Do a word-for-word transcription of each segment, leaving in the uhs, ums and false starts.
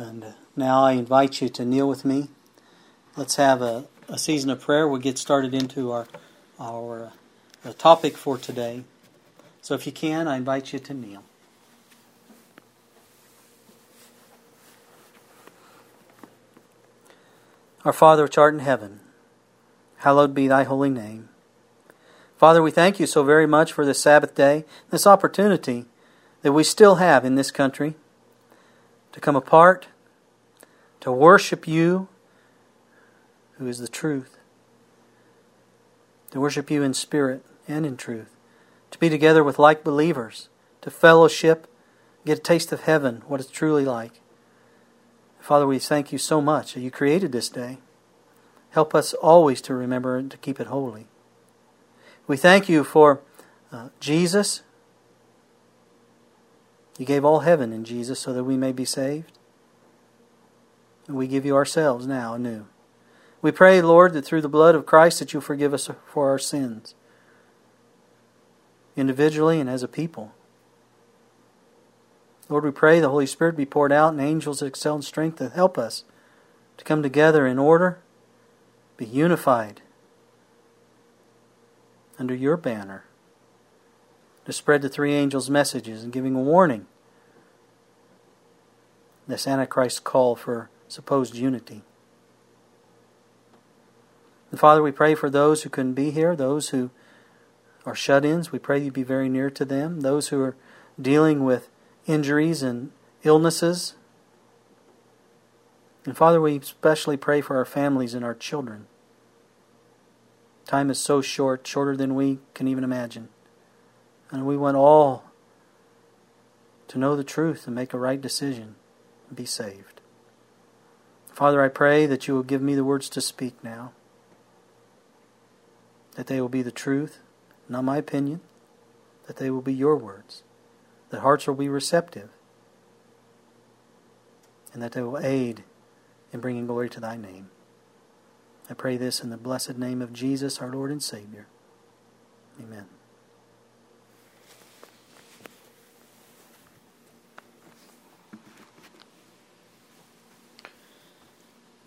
And now I invite you to kneel with me. Let's have a, a season of prayer. We'll get started into our, our uh, topic for today. So if you can, I invite you to kneel. Our Father which art in heaven, hallowed be thy holy name. Father, we thank you so very much for this Sabbath day, this opportunity that we still have in this country to come apart, to worship you, who is the truth, to worship you in spirit and in truth, to be together with like believers, to fellowship, get a taste of heaven, what it's truly like. Father, we thank you so much that you created this day. Help us always to remember and to keep it holy. We thank you for uh, Jesus. You gave all heaven in Jesus so that we may be saved. And we give you ourselves now anew. We pray, Lord, that through the blood of Christ that you forgive us for our sins, individually and as a people. Lord, we pray the Holy Spirit be poured out and angels that excel in strength to help us to come together in order, be unified under your banner, to spread the three angels' messages and giving a warning. This Antichrist call for supposed unity. And Father, we pray for those who couldn't be here, those who are shut-ins. We pray you be very near to them. Those who are dealing with injuries and illnesses. And Father, we especially pray for our families and our children. Time is so short, shorter than we can even imagine. And we want all to know the truth and make a right decision and be saved. Father, I pray that you will give me the words to speak now, that they will be the truth, not my opinion, that they will be your words, that hearts will be receptive, and that they will aid in bringing glory to thy name. I pray this in the blessed name of Jesus, our Lord and Savior. Amen.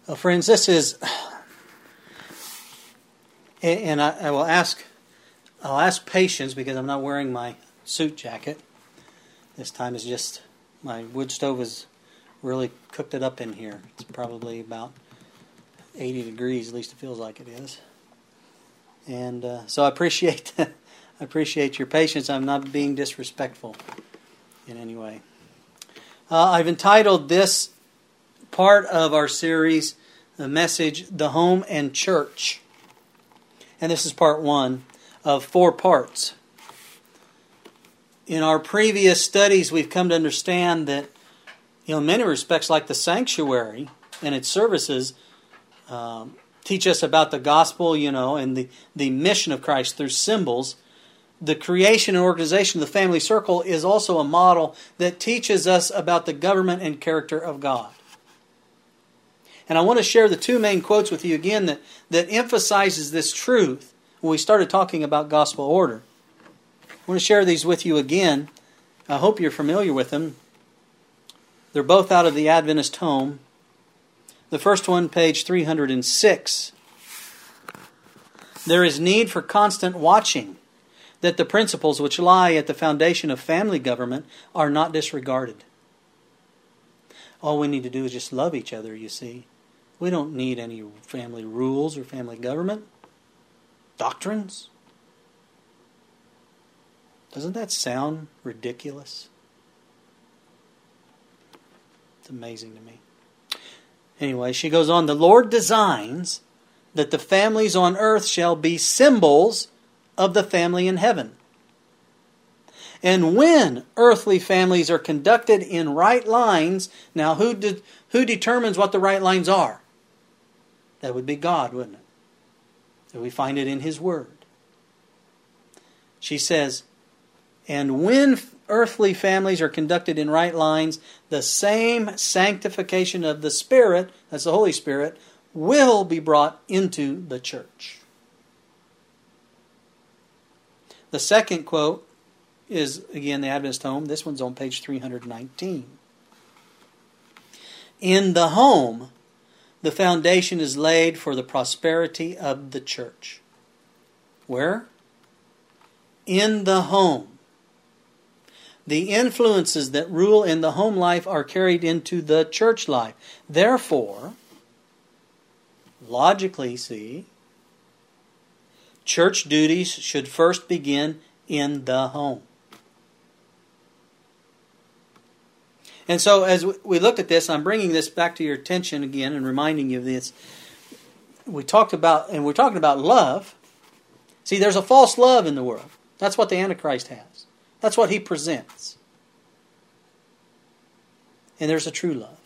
Well, friends, this is, and I, I will ask, I'll ask patience because I'm not wearing my suit jacket. This time is just, my wood stove has really cooked it up in here. It's probably about eighty degrees, at least it feels like it is. And uh, so I appreciate, I appreciate your patience. I'm not being disrespectful in any way. Uh, I've entitled this part of our series, the message, The Home and Church. And this is part one of four parts. In our previous studies, we've come to understand that, you know, in many respects, like the sanctuary and its services, um, teach us about the gospel, you know, and the, the mission of Christ through symbols. The creation and organization of the family circle is also a model that teaches us about the government and character of God. And I want to share the two main quotes with you again that, that emphasizes this truth when we started talking about gospel order. I want to share these with you again. I hope you're familiar with them. They're both out of the Adventist Home. The first one, page three hundred six. There is need for constant watching that the principles which lie at the foundation of family government are not disregarded. All we need to do is just love each other, you see. We don't need any family rules or family government, doctrines. Doesn't that sound ridiculous? It's amazing to me. Anyway, she goes on, the Lord designs that the families on earth shall be symbols of the family in heaven. And when earthly families are conducted in right lines, now who de- who determines what the right lines are? That would be God, wouldn't it? And we find it in His Word. She says, and when earthly families are conducted in right lines, the same sanctification of the Spirit, that's the Holy Spirit, will be brought into the church. The second quote is, again, the Adventist Home. This one's on page three hundred nineteen. In the home, the foundation is laid for the prosperity of the church. Where? In the home. The influences that rule in the home life are carried into the church life. Therefore, logically, see, church duties should first begin in the home. And so as we looked at this, I'm bringing this back to your attention again and reminding you of this. We talked about, and we're talking about love. See, there's a false love in the world. That's what the Antichrist has. That's what he presents. And there's a true love.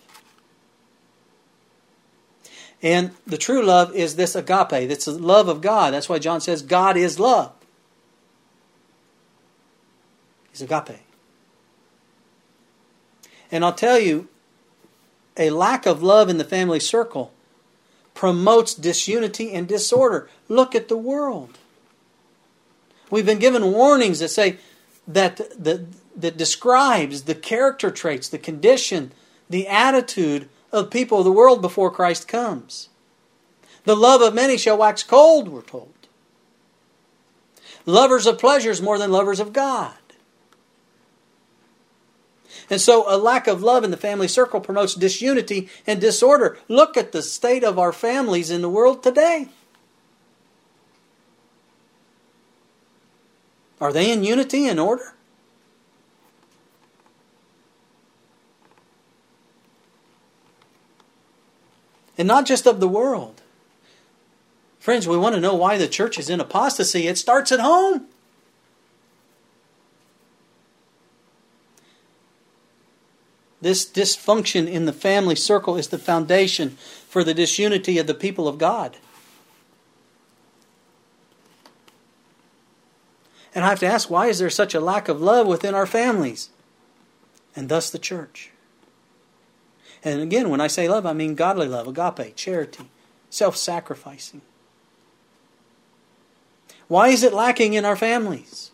And the true love is this agape. That's the love of God. That's why John says God is love. He's agape. And I'll tell you, a lack of love in the family circle promotes disunity and disorder. Look at the world. We've been given warnings that say that that, that describes the character traits, the condition, the attitude of people of the world before Christ comes. The love of many shall wax cold, we're told. Lovers of pleasures more than lovers of God. And so a lack of love in the family circle promotes disunity and disorder. Look at the state of our families in the world today. Are they in unity and order? And not just of the world. Friends, we want to know why the church is in apostasy. It starts at home. This dysfunction in the family circle is the foundation for the disunity of the people of God. And I have to ask, why is there such a lack of love within our families? And thus the church. And again, when I say love, I mean godly love, agape, charity, self-sacrificing. Why is it lacking in our families?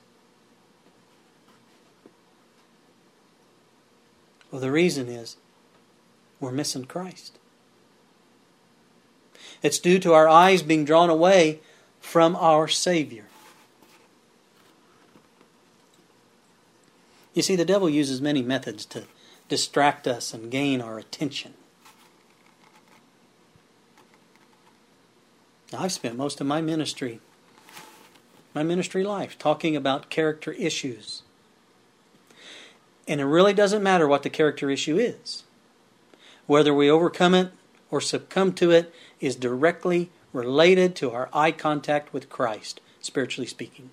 Well, the reason is we're missing Christ. It's due to our eyes being drawn away from our Savior. You see, the devil uses many methods to distract us and gain our attention. Now, I've spent most of my ministry, my ministry life, talking about character issues. And it really doesn't matter what the character issue is. Whether we overcome it or succumb to it is directly related to our eye contact with Christ, spiritually speaking.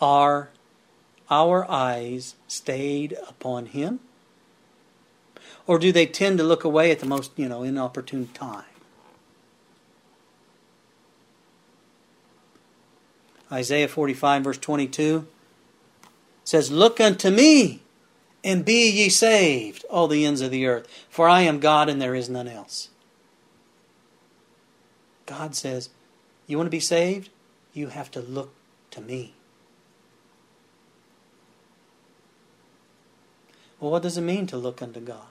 Are our eyes stayed upon Him? Or do they tend to look away at the most, you know, inopportune time? Isaiah forty-five verse twenty-two says, "Look unto me, and be ye saved, all the ends of the earth, for I am God and there is none else." God says, you want to be saved? You have to look to me. Well, what does it mean to look unto God?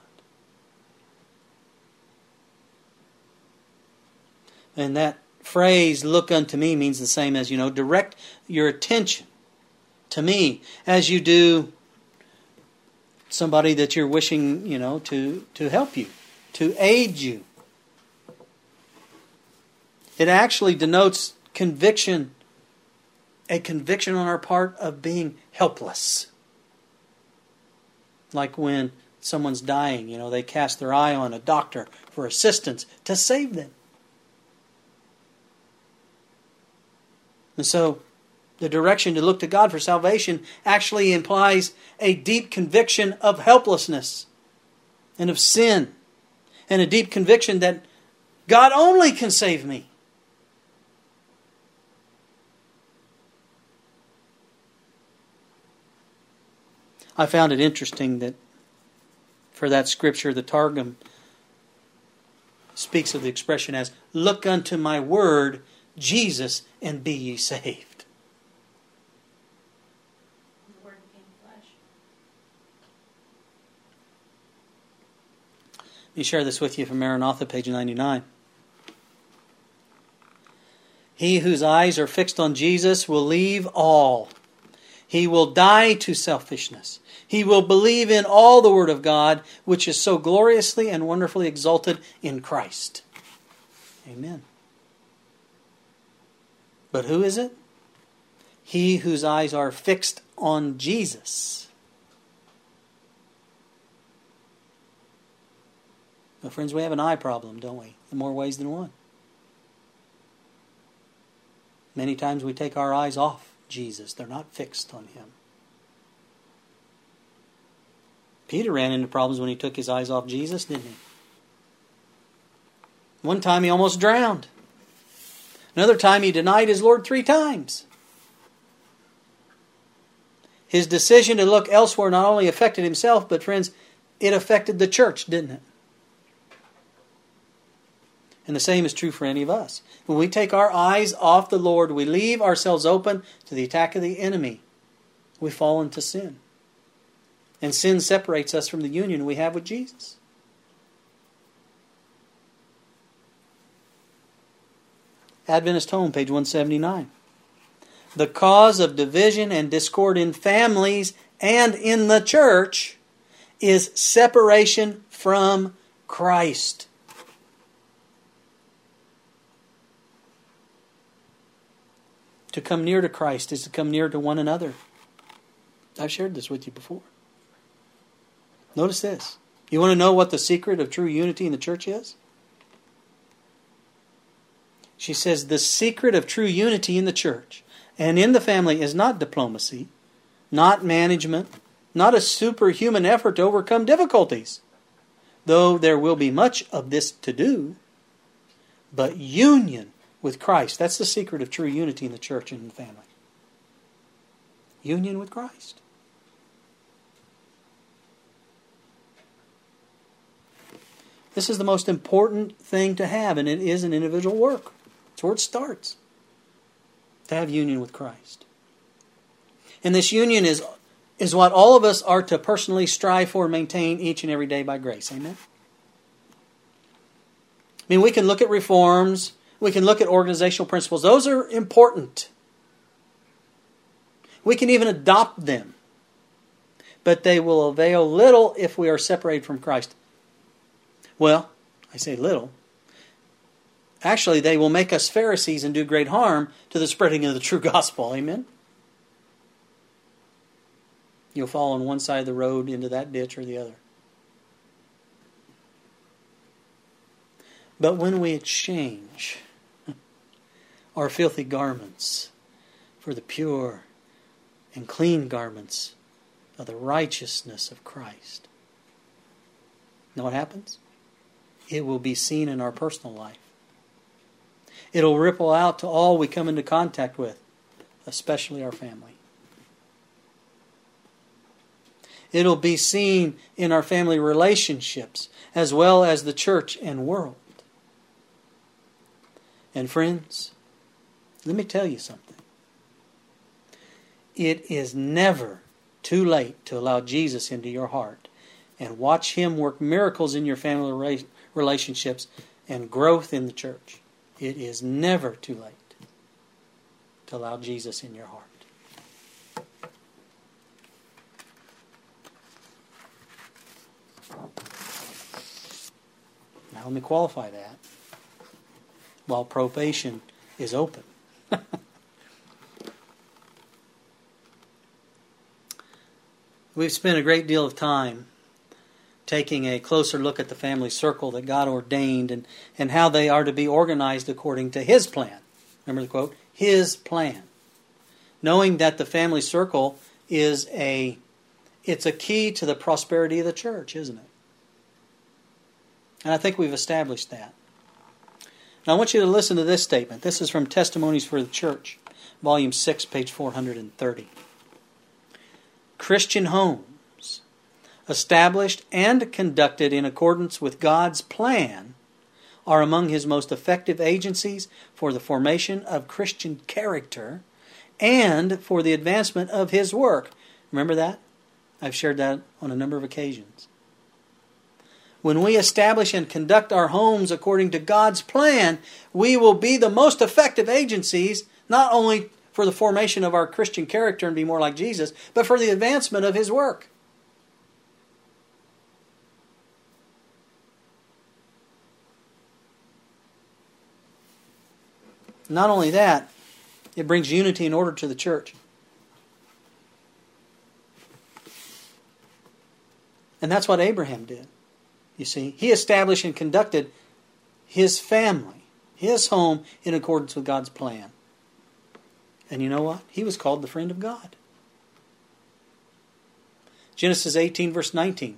And that phrase, look unto me, means the same as, you know, direct your attention to me as you do somebody that you're wishing, you know, to, to help you, to aid you. It actually denotes conviction, a conviction on our part of being helpless. Like when someone's dying, you know, they cast their eye on a doctor for assistance to save them. And so, the direction to look to God for salvation actually implies a deep conviction of helplessness and of sin, and a deep conviction that God only can save me. I found it interesting that for that scripture, the Targum speaks of the expression as, "Look unto my word, Jesus, and be ye saved." The Word became flesh. Let me share this with you from Maranatha, page ninety-nine. He whose eyes are fixed on Jesus will leave all. He will die to selfishness. He will believe in all the Word of God, which is so gloriously and wonderfully exalted in Christ. Amen. But who is it? He whose eyes are fixed on Jesus. Well, friends, we have an eye problem, don't we? In more ways than one. Many times we take our eyes off Jesus. They're not fixed on Him. Peter ran into problems when he took his eyes off Jesus, didn't he? One time he almost drowned. Another time he denied his Lord three times. His decision to look elsewhere not only affected himself, but friends, it affected the church, didn't it? And the same is true for any of us. When we take our eyes off the Lord, we leave ourselves open to the attack of the enemy. We fall into sin. And sin separates us from the union we have with Jesus. Adventist Home, page one seventy-nine. The cause of division and discord in families and in the church is separation from Christ. To come near to Christ is to come near to one another. I've shared this with you before. Notice this. You want to know what the secret of true unity in the church is? She says, the secret of true unity in the church and in the family is not diplomacy, not management, not a superhuman effort to overcome difficulties, though there will be much of this to do, but union with Christ. That's the secret of true unity in the church and in the family. Union with Christ. This is the most important thing to have, and it is an individual work. That's where it starts. To have union with Christ. And this union is, is what all of us are to personally strive for and maintain each and every day by grace. Amen? I mean, we can look at reforms. We can look at organizational principles. Those are important. We can even adopt them. But they will avail little if we are separated from Christ. Well, I say little. Actually, they will make us Pharisees and do great harm to the spreading of the true gospel. Amen? You'll fall on one side of the road into that ditch or the other. But when we exchange our filthy garments for the pure and clean garments of the righteousness of Christ, know what happens? It will be seen in our personal life. It'll ripple out to all we come into contact with, especially our family. It'll be seen in our family relationships, as well as the church and world. And friends, let me tell you something. It is never too late to allow Jesus into your heart and watch Him work miracles in your family relationships and growth in the church. It is never too late to allow Jesus in your heart. Now let me qualify that while probation is open. We've spent a great deal of time taking a closer look at the family circle that God ordained and, and how they are to be organized according to His plan. Remember the quote? His plan. Knowing that the family circle is a, it's a key to the prosperity of the church, isn't it? And I think we've established that. Now I want you to listen to this statement. This is from Testimonies for the Church, Volume six, page four hundred thirty. Christian home, established and conducted in accordance with God's plan, are among His most effective agencies for the formation of Christian character and for the advancement of His work. Remember that? I've shared that on a number of occasions. When we establish and conduct our homes according to God's plan, we will be the most effective agencies, not only for the formation of our Christian character and be more like Jesus, but for the advancement of His work. Not only that, it brings unity and order to the church. And that's what Abraham did. You see, he established and conducted his family, his home, in accordance with God's plan. And you know what? He was called the friend of God. Genesis eighteen, verse nineteen.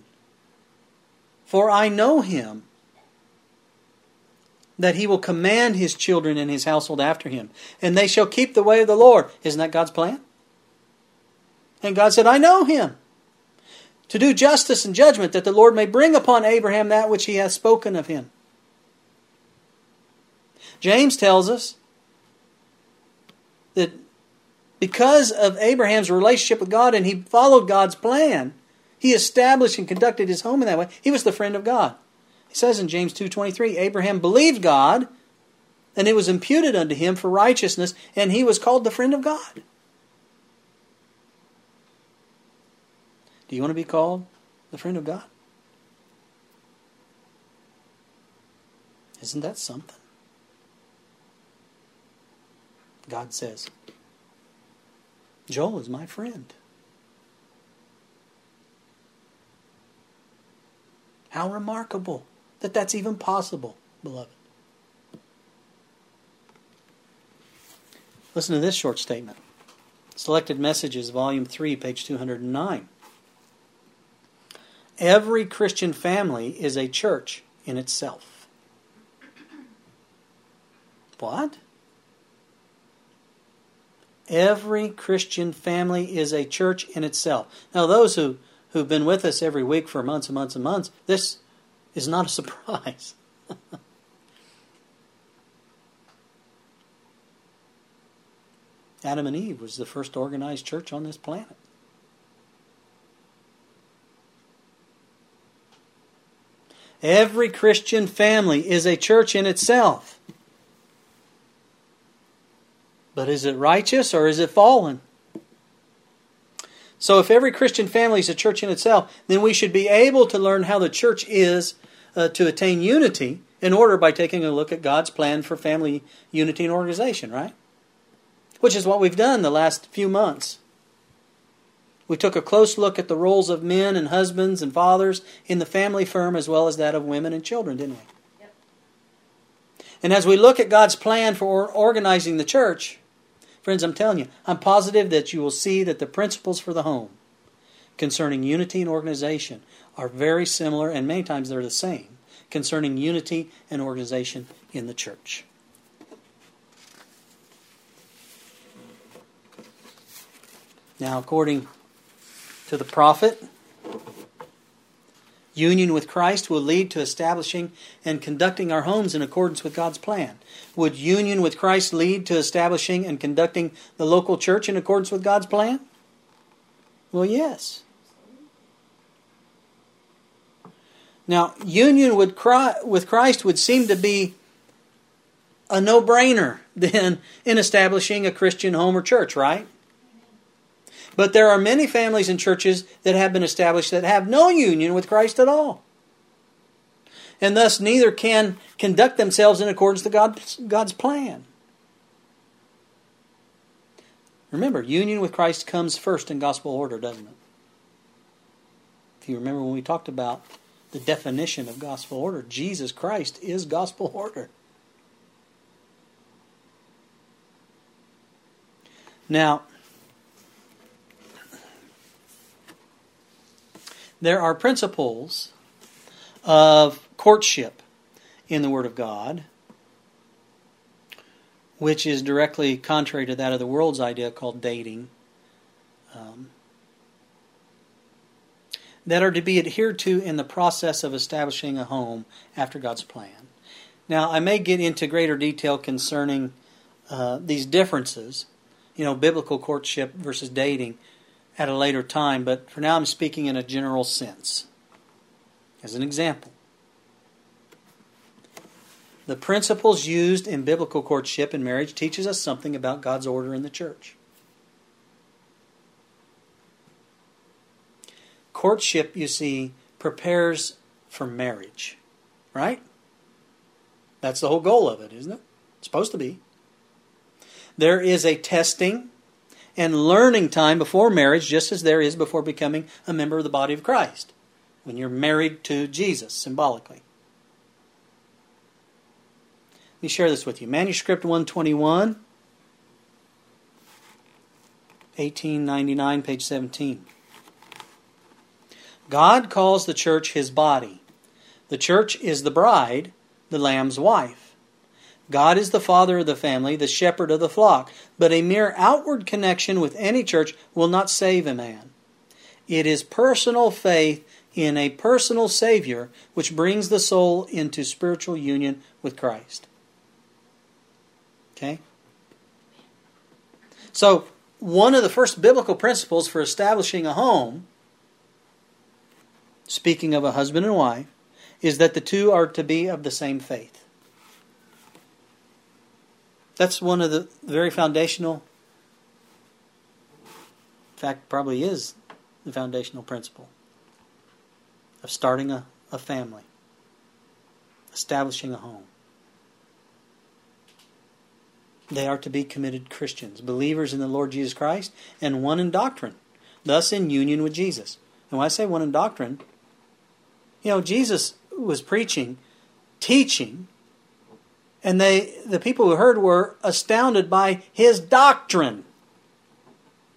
For I know him, that he will command his children and his household after him, and they shall keep the way of the Lord. Isn't that God's plan? And God said, I know him, to do justice and judgment, that the Lord may bring upon Abraham that which he hath spoken of him. James tells us that because of Abraham's relationship with God and he followed God's plan, he established and conducted his home in that way, he was the friend of God. It says in James two twenty-three, Abraham believed God, and it was imputed unto him for righteousness, and he was called the friend of God. Do you want to be called the friend of God? Isn't that something? God says, Joel is my friend. How remarkable that that's even possible, beloved. Listen to this short statement. Selected Messages, Volume three, page two hundred nine. Every Christian family is a church in itself. What? Every Christian family is a church in itself. Now, those who who've been with us every week for months and months and months, this is not a surprise. Adam and Eve was the first organized church on this planet. Every Christian family is a church in itself. But is it righteous or is it fallen? So if every Christian family is a church in itself, then we should be able to learn how the church is uh, to attain unity in order by taking a look at God's plan for family unity and organization, right? Which is what we've done the last few months. We took a close look at the roles of men and husbands and fathers in the family firm as well as that of women and children, didn't we? Yep. And as we look at God's plan for organizing the church, friends, I'm telling you, I'm positive that you will see that the principles for the home concerning unity and organization are very similar, and many times they're the same, concerning unity and organization in the church. Now, according to the prophet, union with Christ will lead to establishing and conducting our homes in accordance with God's plan. Would union with Christ lead to establishing and conducting the local church in accordance with God's plan? Well, yes. Now, union with Christ would seem to be a no-brainer then in establishing a Christian home or church, right? But there are many families and churches that have been established that have no union with Christ at all, and thus neither can conduct themselves in accordance to God's, God's plan. Remember, union with Christ comes first in gospel order, doesn't it? If you remember when we talked about the definition of gospel order, Jesus Christ is gospel order. Now, there are principles of courtship in the Word of God, which is directly contrary to that of the world's idea called dating, um, that are to be adhered to in the process of establishing a home after God's plan. Now, I may get into greater detail concerning uh, these differences, you know, biblical courtship versus dating, at a later time, but for now I'm speaking in a general sense. As an example, The principles used in biblical courtship and marriage teaches us something about God's order in the church. Courtship, you see, prepares for marriage, right? That's the whole goal of it, isn't it? It's supposed to be. There is a testing and learning time before marriage, just as there is before becoming a member of the body of Christ, when you're married to Jesus, symbolically. Let me share this with you. Manuscript one twenty-one, eighteen ninety-nine, page seventeen. God calls the church His body. The church is the bride, the Lamb's wife. God is the father of the family, the shepherd of the flock. But a mere outward connection with any church will not save a man. It is personal faith in a personal Savior which brings the soul into spiritual union with Christ. Okay? So, one of the first biblical principles for establishing a home, speaking of a husband and wife, is that the two are to be of the same faith. That's one of the very foundational, in fact, probably is the foundational principle of starting a, a family, establishing a home. They are to be committed Christians, believers in the Lord Jesus Christ, and one in doctrine, thus in union with Jesus. And when I say one in doctrine, you know, Jesus was preaching, teaching, and they the people who heard were astounded by His doctrine.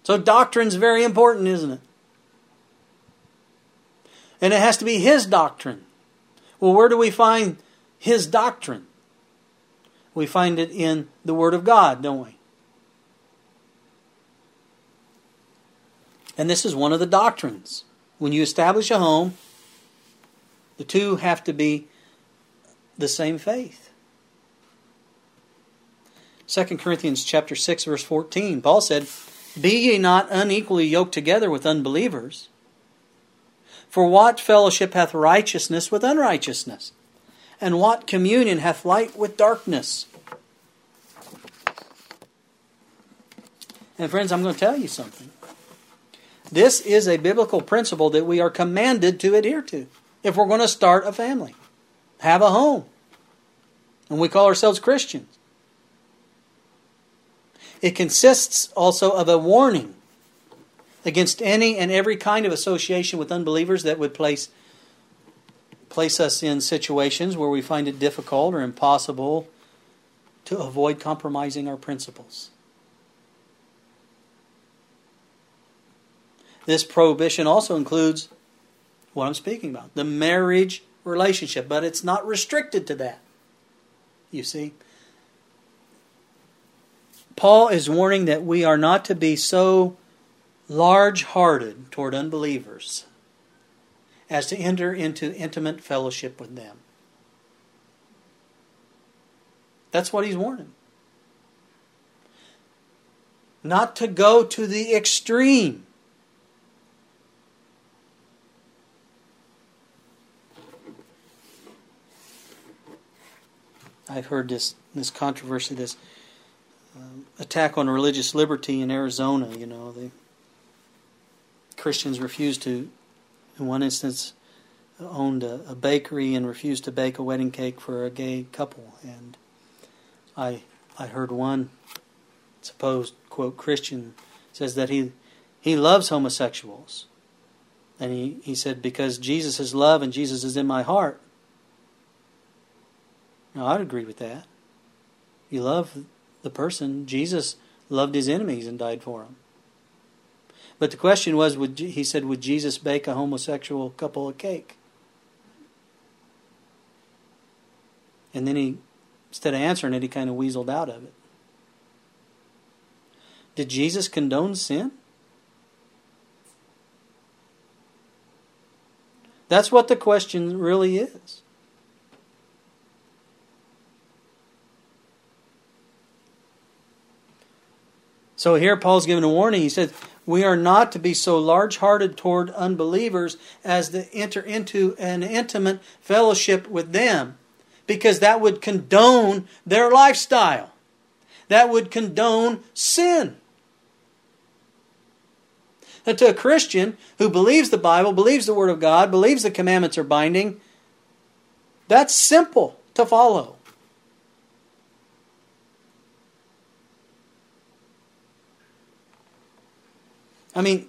So doctrine's very important, isn't it? And it has to be His doctrine. Well, where do we find His doctrine? We find it in the Word of God, don't we? And this is one of the doctrines. When you establish a home, the two have to be the same faith. Second Corinthians chapter six, verse fourteen, Paul said, "Be ye not unequally yoked together with unbelievers. For what fellowship hath righteousness with unrighteousness? And what communion hath light with darkness?" And friends, I'm going to tell you something. This is a biblical principle that we are commanded to adhere to if we're going to start a family, have a home, and we call ourselves Christians. It consists also of a warning against any and every kind of association with unbelievers that would place place us in situations where we find it difficult or impossible to avoid compromising our principles. This prohibition also includes what I'm speaking about, the marriage relationship, but it's not restricted to that. You see, Paul is warning that we are not to be so large-hearted toward unbelievers as to enter into intimate fellowship with them. That's what he's warning. Not to go to the extreme. I've heard this this controversy, this um, attack on religious liberty in Arizona. You know, the Christians refused to, in one instance, owned a, a bakery and refused to bake a wedding cake for a gay couple. And I I heard one supposed, quote, Christian says that he he loves homosexuals. And he, he said, because Jesus is love and Jesus is in my heart. Now, I'd agree with that. You love the person. Jesus loved His enemies and died for them. But the question was, would, he said, would Jesus bake a homosexual couple a cake? And then he, instead of answering it, he kind of weaseled out of it. Did Jesus condone sin? That's what the question really is. So here Paul's given a warning. He says, we are not to be so large-hearted toward unbelievers as to enter into an intimate fellowship with them. because that would condone their lifestyle. That would condone sin. Now, to a Christian who believes the Bible, believes the Word of God, believes the commandments are binding, that's simple to follow. I mean,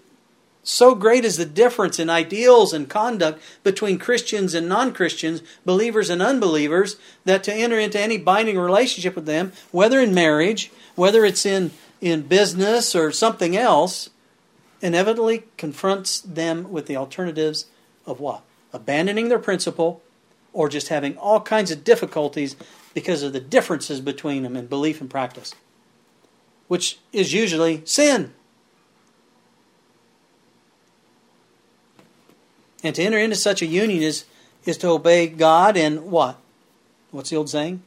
so great is the difference in ideals and conduct between Christians and non-Christians, believers and unbelievers, that to enter into any binding relationship with them, whether in marriage, whether it's in, in business or something else, inevitably confronts them with the alternatives of what? Abandoning their principle or just having all kinds of difficulties because of the differences between them in belief and practice, which is usually sin. And to enter into such a union is, is to obey God and what? What's the old saying?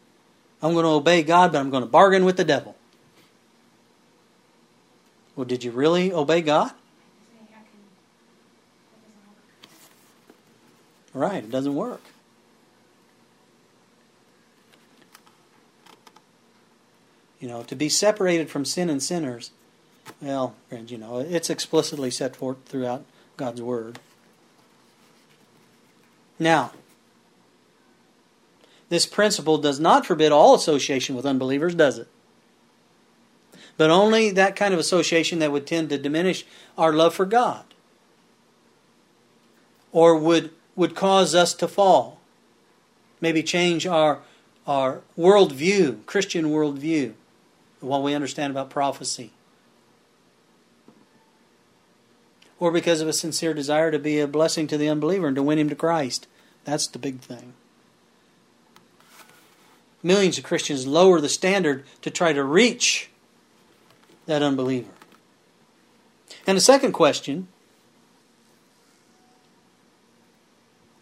I'm going to obey God, but I'm going to bargain with the devil. Well, did you really obey God? Right, it doesn't work. You know, to be separated from sin and sinners, well, and you know, it's explicitly set forth throughout God's Word. Now, this principle does not forbid all association with unbelievers, does it? But only that kind of association that would tend to diminish our love for God or would would cause us to fall, maybe change our, our worldview, Christian worldview, what we understand about prophecy, or because of a sincere desire to be a blessing to the unbeliever and to win him to Christ. That's the big thing. Millions of Christians lower the standard to try to reach that unbeliever. And the second question,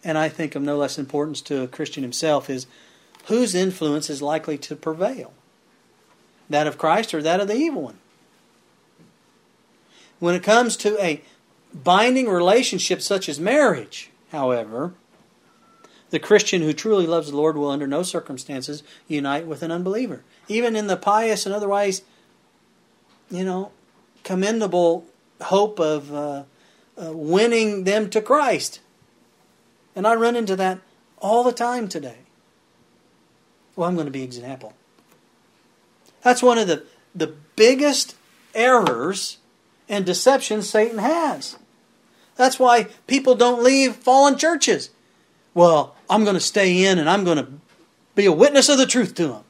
and I think of no less importance to a Christian himself, is whose influence is likely to prevail? That of Christ or that of the evil one? When it comes to a binding relationship such as marriage, however, the Christian who truly loves the Lord will under no circumstances unite with an unbeliever. Even in the pious and otherwise, you know, commendable hope of uh, uh, winning them to Christ. And I run into that all the time today. Well, I'm going to be an example. That's one of the, the biggest errors and deceptions Satan has. That's why people don't leave fallen churches. Well, I'm going to stay in and I'm going to be a witness of the truth to them.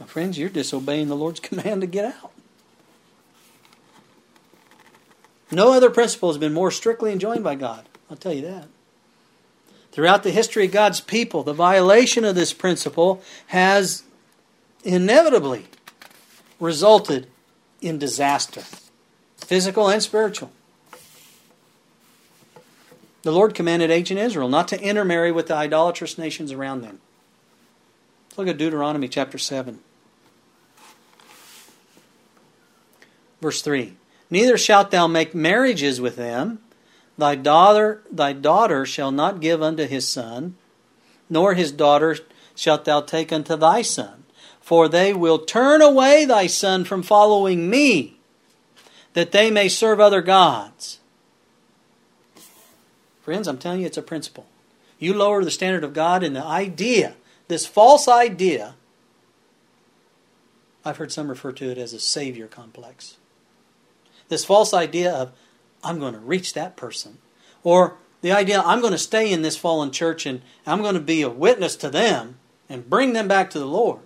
Now, friends, you're disobeying the Lord's command to get out. No other principle has been more strictly enjoined by God. I'll tell you that. Throughout the history of God's people, the violation of this principle has inevitably resulted in disaster, physical and spiritual. The Lord commanded ancient Israel not to intermarry with the idolatrous nations around them. Look at Deuteronomy chapter seven. Verse three. Neither shalt thou make marriages with them. Thy daughter, thy daughter shall not give unto his son, nor his daughter shalt thou take unto thy son. For they will turn away thy son from following me, that they may serve other gods. Friends, I'm telling you, it's a principle. You lower the standard of God in the idea, this false idea. I've heard some refer to it as a savior complex. This false idea of, I'm going to reach that person. Or the idea, I'm going to stay in this fallen church and I'm going to be a witness to them and bring them back to the Lord.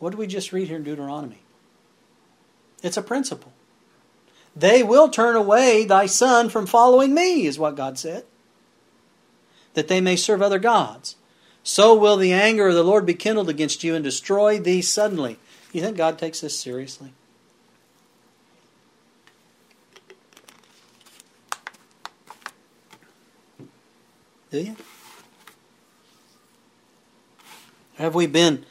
What did we just read here in Deuteronomy? It's a principle. They will turn away thy son from following me, is what God said, that they may serve other gods. So will the anger of the Lord be kindled against you and destroy thee suddenly. You think God takes this seriously? Do you? Have we been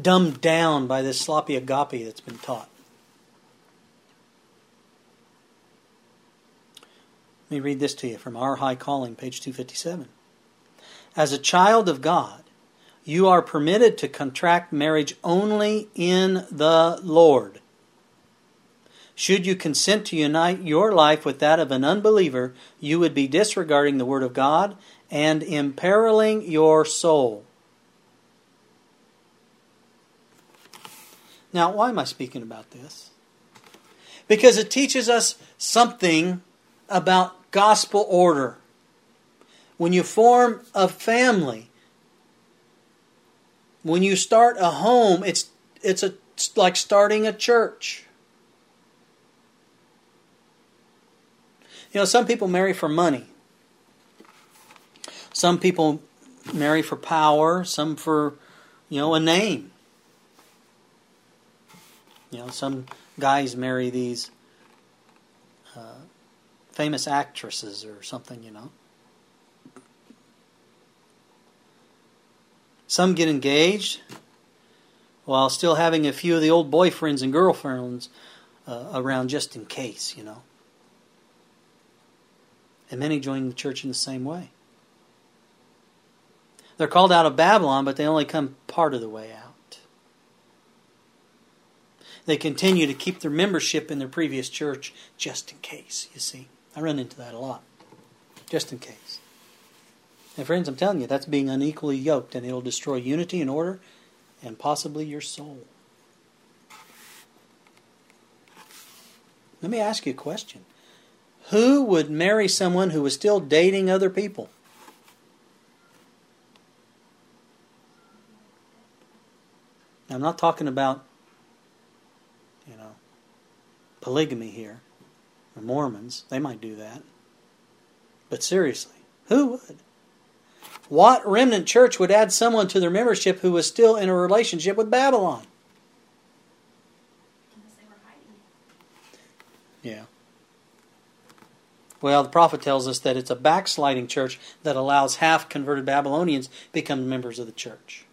dumbed down by this sloppy agape that's been taught? Let me read this to you from Our High Calling, page two fifty-seven. As a child of God, you are permitted to contract marriage only in the Lord. Should you consent to unite your life with that of an unbeliever, you would be disregarding the Word of God and imperiling your soul. Now, why am I speaking about this? Because it teaches us something about gospel order. When you form a family, when you start a home, it's it's a it's like starting a church. You know, some people marry for money. Some people marry for power, some for, you know, a name. You know, some guys marry these uh, famous actresses or something, you know. Some get engaged while still having a few of the old boyfriends and girlfriends uh, around just in case, you know. And many join the church in the same way. They're called out of Babylon, but they only come part of the way out. They continue to keep their membership in their previous church just in case, you see. I run into that a lot. Just in case. And friends, I'm telling you, that's being unequally yoked, and it'll destroy unity and order and possibly your soul. Let me ask you a question. Who would marry someone who was still dating other people? Now, I'm not talking about You know, polygamy here. The Mormons, they might do that. But seriously, who would? What remnant church would add someone to their membership who was still in a relationship with Babylon? Unless they were hiding it. Yeah. Well, the prophet tells us that it's a backsliding church that allows half-converted Babylonians become members of the church.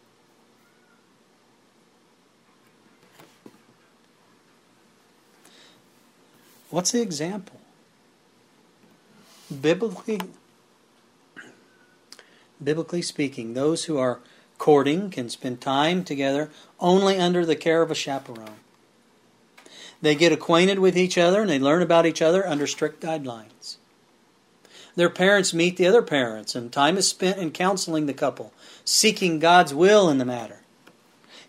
What's the example? Biblically, biblically speaking, those who are courting can spend time together only under the care of a chaperone. They get acquainted with each other and they learn about each other under strict guidelines. Their parents meet the other parents, and time is spent in counseling the couple, seeking God's will in the matter.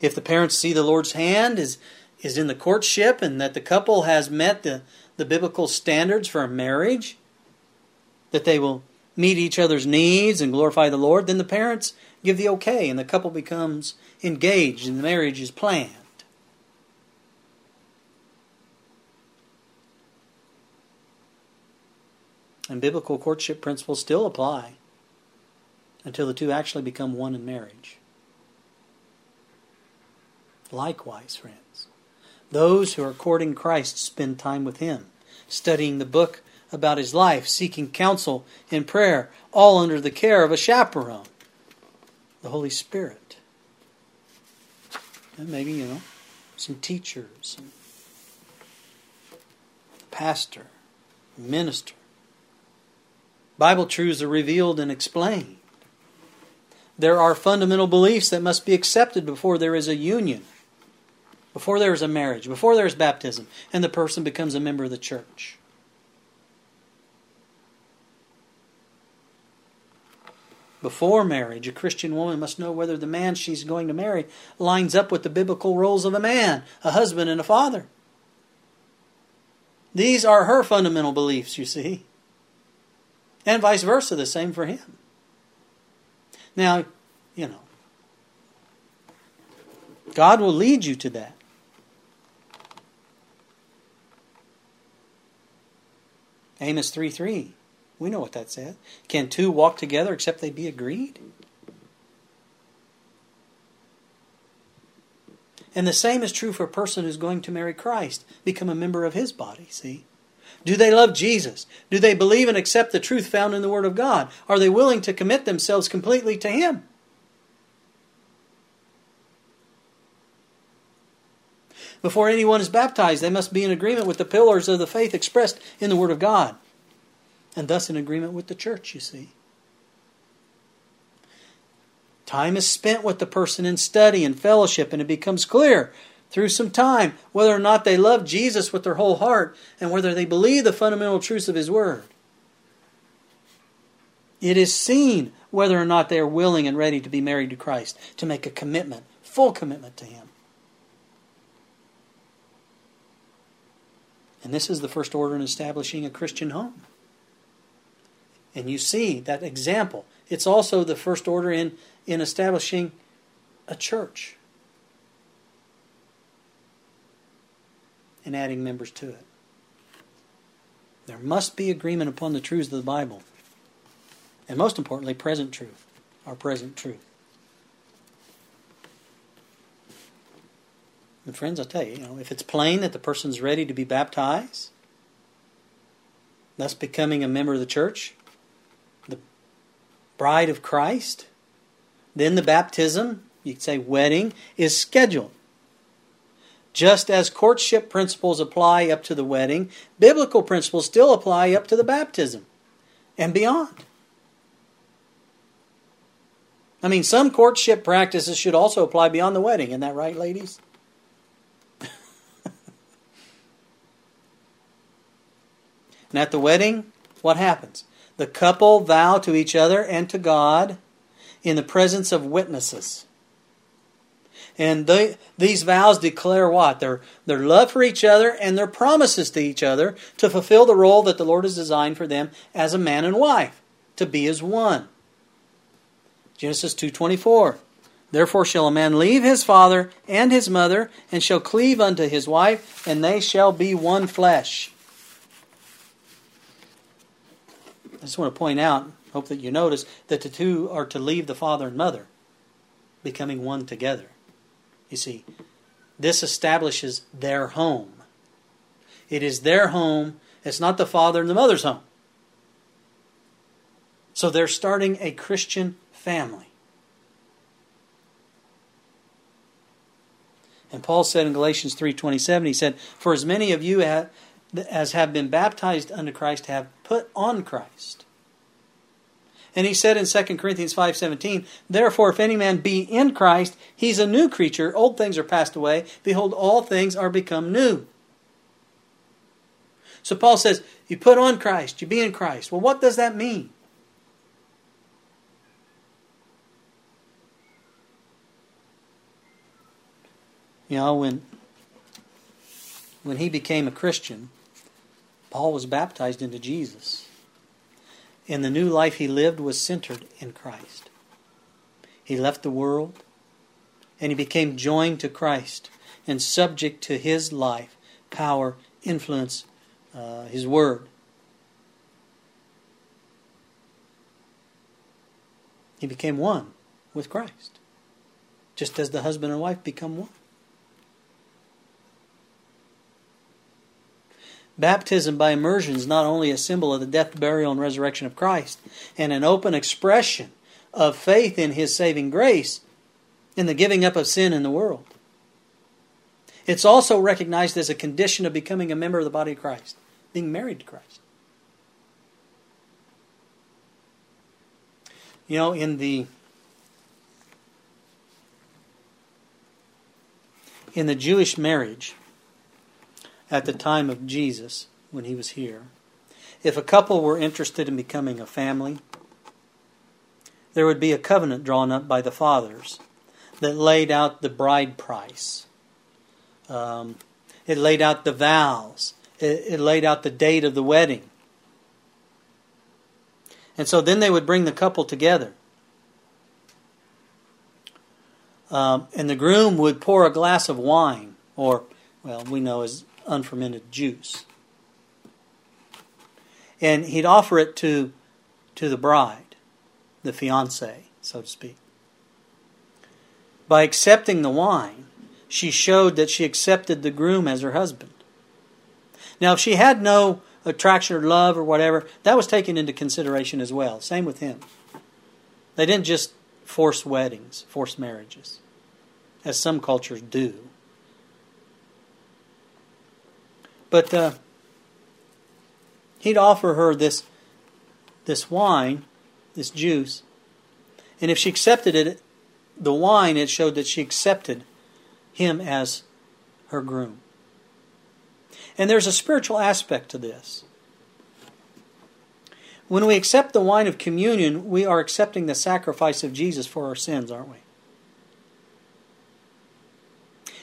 If the parents see the Lord's hand is, is in the courtship and that the couple has met the the biblical standards for marriage, that they will meet each other's needs and glorify the Lord, then the parents give the okay and the couple becomes engaged and the marriage is planned. And biblical courtship principles still apply until the two actually become one in marriage. Likewise, friends, those who are courting Christ spend time with Him, studying the book about His life, seeking counsel in prayer, all under the care of a chaperone, the Holy Spirit. And maybe, you know, some teachers, a pastor, a minister. Bible truths are revealed and explained. There are fundamental beliefs that must be accepted before there is a union, before there is a marriage, before there is baptism, and the person becomes a member of the church. Before marriage, a Christian woman must know whether the man she's going to marry lines up with the biblical roles of a man, a husband, and a father. These are her fundamental beliefs, you see. And vice versa, the same for him. Now, you know, God will lead you to that. Amos three three. We know what that said. Can two walk together except they be agreed? And the same is true for a person who's going to marry Christ, become a member of His body, see? Do they love Jesus? Do they believe and accept the truth found in the Word of God? Are they willing to commit themselves completely to Him? Before anyone is baptized, they must be in agreement with the pillars of the faith expressed in the Word of God. and thus in agreement with the church, you see. Time is spent with the person in study and fellowship, and it becomes clear through some time whether or not they love Jesus with their whole heart and whether they believe the fundamental truths of His Word. It is seen whether or not they are willing and ready to be married to Christ, to make a commitment, full commitment to Him. And this is the first order in establishing a Christian home. And you see that example. It's also the first order in, in establishing a church and adding members to it. There must be agreement upon the truths of the Bible. And most importantly, present truth, our present truth. And friends, I tell you, you know, if it's plain that the person's ready to be baptized, thus becoming a member of the church, the bride of Christ, then the baptism, you could say wedding, is scheduled. Just as courtship principles apply up to the wedding, biblical principles still apply up to the baptism and beyond. I mean, some courtship practices should also apply beyond the wedding. Isn't that right, ladies? And at the wedding, what happens? The couple vow to each other and to God in the presence of witnesses. And they, these vows declare what? Their, their love for each other and their promises to each other to fulfill the role that the Lord has designed for them as a man and wife, to be as one. Genesis two twenty-four, therefore shall a man leave his father and his mother and shall cleave unto his wife, and they shall be one flesh. I just want to point out, hope that you notice, that the two are to leave the father and mother, becoming one together. You see, this establishes their home. It is their home. It's not the father and the mother's home. So they're starting a Christian family. And Paul said in Galatians three twenty-seven, he said, for as many of you have... as have been baptized unto Christ, have put on Christ. And he said in Second Corinthians five seventeen, therefore if any man be in Christ, he's a new creature, old things are passed away, behold, all things are become new. So Paul says, you put on Christ, you be in Christ. Well, what does that mean? You know, when, when he became a Christian, Paul was baptized into Jesus. And the new life he lived was centered in Christ. He left the world, and he became joined to Christ and subject to His life, power, influence, uh, His Word. He became one with Christ, just as the husband and wife become one. Baptism by immersion is not only a symbol of the death, burial, and resurrection of Christ, and an open expression of faith in His saving grace in the giving up of sin in the world. It's also recognized as a condition of becoming a member of the body of Christ, being married to Christ. You know, in the in the Jewish marriage, at the time of Jesus, when He was here, if a couple were interested in becoming a family, there would be a covenant drawn up by the fathers that laid out the bride price. Um, it laid out the vows. It, it laid out the date of the wedding. And so then they would bring the couple together. Um, and the groom would pour a glass of wine, or, well, we know as unfermented juice. And he'd offer it to to the bride, the fiancée, so to speak. By accepting the wine, she showed that she accepted the groom as her husband. Now, if she had no attraction or love or whatever, that was taken into consideration as well. Same with him. They didn't just force weddings, force marriages, as some cultures do. But uh, he'd offer her this this wine, this juice. And if she accepted it, the wine, it showed that she accepted him as her groom. And there's a spiritual aspect to this. When we accept the wine of communion, we are accepting the sacrifice of Jesus for our sins, aren't we?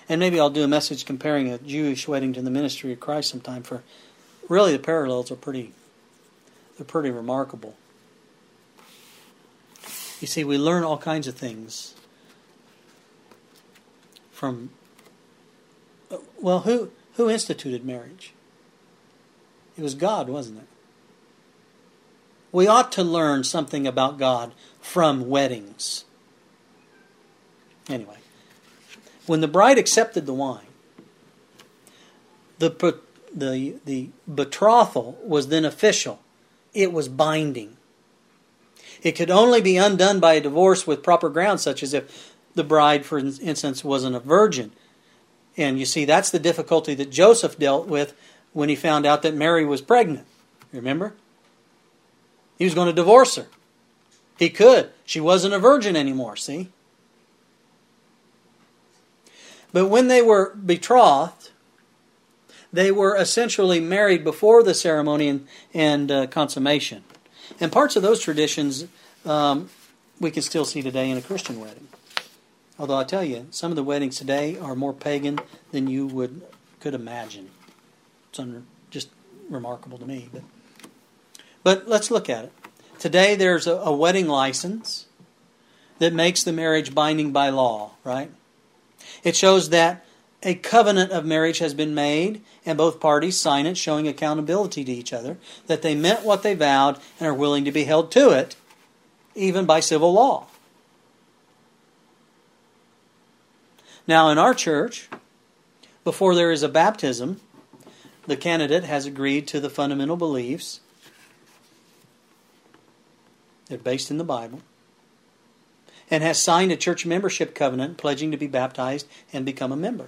And maybe I'll do a message comparing a Jewish wedding to the ministry of Christ sometime. For really, the parallels are pretty, they're pretty remarkable. You see, we learn all kinds of things from. Well, who who instituted marriage? It was God, wasn't it? We ought to learn something about God from weddings. Anyway. When the bride accepted the wine, the, the, the betrothal was then official. It was binding. It could only be undone by a divorce with proper grounds, such as if the bride, for instance, wasn't a virgin. And you see, that's the difficulty that Joseph dealt with when he found out that Mary was pregnant. Remember? He was going to divorce her. He could. She wasn't a virgin anymore, see? But when they were betrothed, they were essentially married before the ceremony and, and uh, consummation. And parts of those traditions um, we can still see today in a Christian wedding. Although I tell you, some of the weddings today are more pagan than you would could imagine. It's under, just remarkable to me. But, but let's look at it. Today there's a, a wedding license that makes the marriage binding by law, right? It shows that a covenant of marriage has been made, and both parties sign it, showing accountability to each other, that they meant what they vowed and are willing to be held to it, even by civil law. Now, in our church, before there is a baptism, the candidate has agreed to the fundamental beliefs. They're based in the Bible. And has signed a church membership covenant pledging to be baptized and become a member.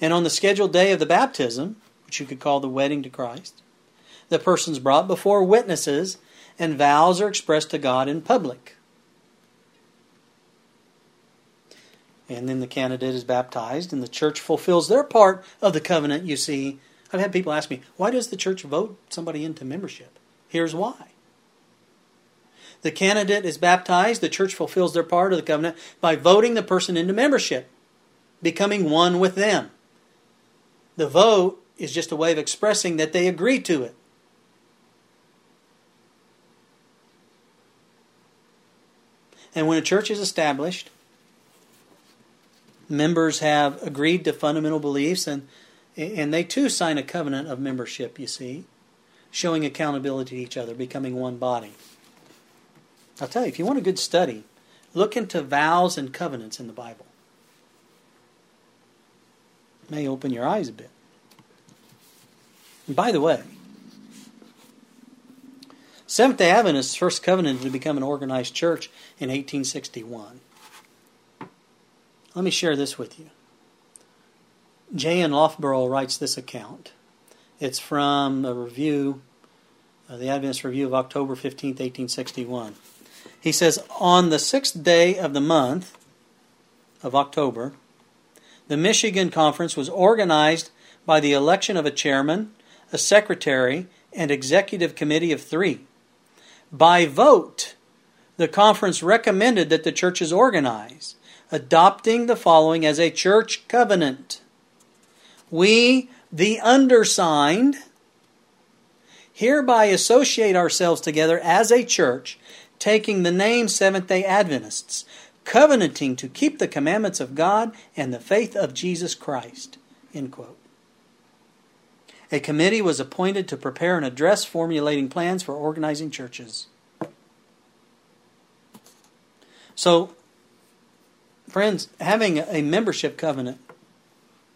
And on the scheduled day of the baptism, which you could call the wedding to Christ, the person's brought before witnesses and vows are expressed to God in public. And then the candidate is baptized and the church fulfills their part of the covenant, you see. I've had people ask me, why does the church vote somebody into membership? Here's why. The candidate is baptized, the church fulfills their part of the covenant by voting the person into membership, becoming one with them. The vote is just a way of expressing that they agree to it. And when a church is established, members have agreed to fundamental beliefs, and, and they too sign a covenant of membership, you see, showing accountability to each other, becoming one body. I'll tell you, if you want a good study, look into vows and covenants in the Bible. It may open your eyes a bit. And by the way, Seventh-day Adventists first covenanted to become an organized church in eighteen sixty-one. Let me share this with you. J N Loughborough writes this account. It's from a review, uh, the Adventist Review of October fifteenth, eighteen sixty-one. He says, on the sixth day of the month of October, the Michigan Conference was organized by the election of a chairman, a secretary, and executive committee of three. By vote, the conference recommended that the churches organize, adopting the following as a church covenant. We, the undersigned, hereby associate ourselves together as a church, taking the name Seventh-day Adventists, covenanting to keep the commandments of God and the faith of Jesus Christ. End quote. A committee was appointed to prepare an address formulating plans for organizing churches. So, friends, having a membership covenant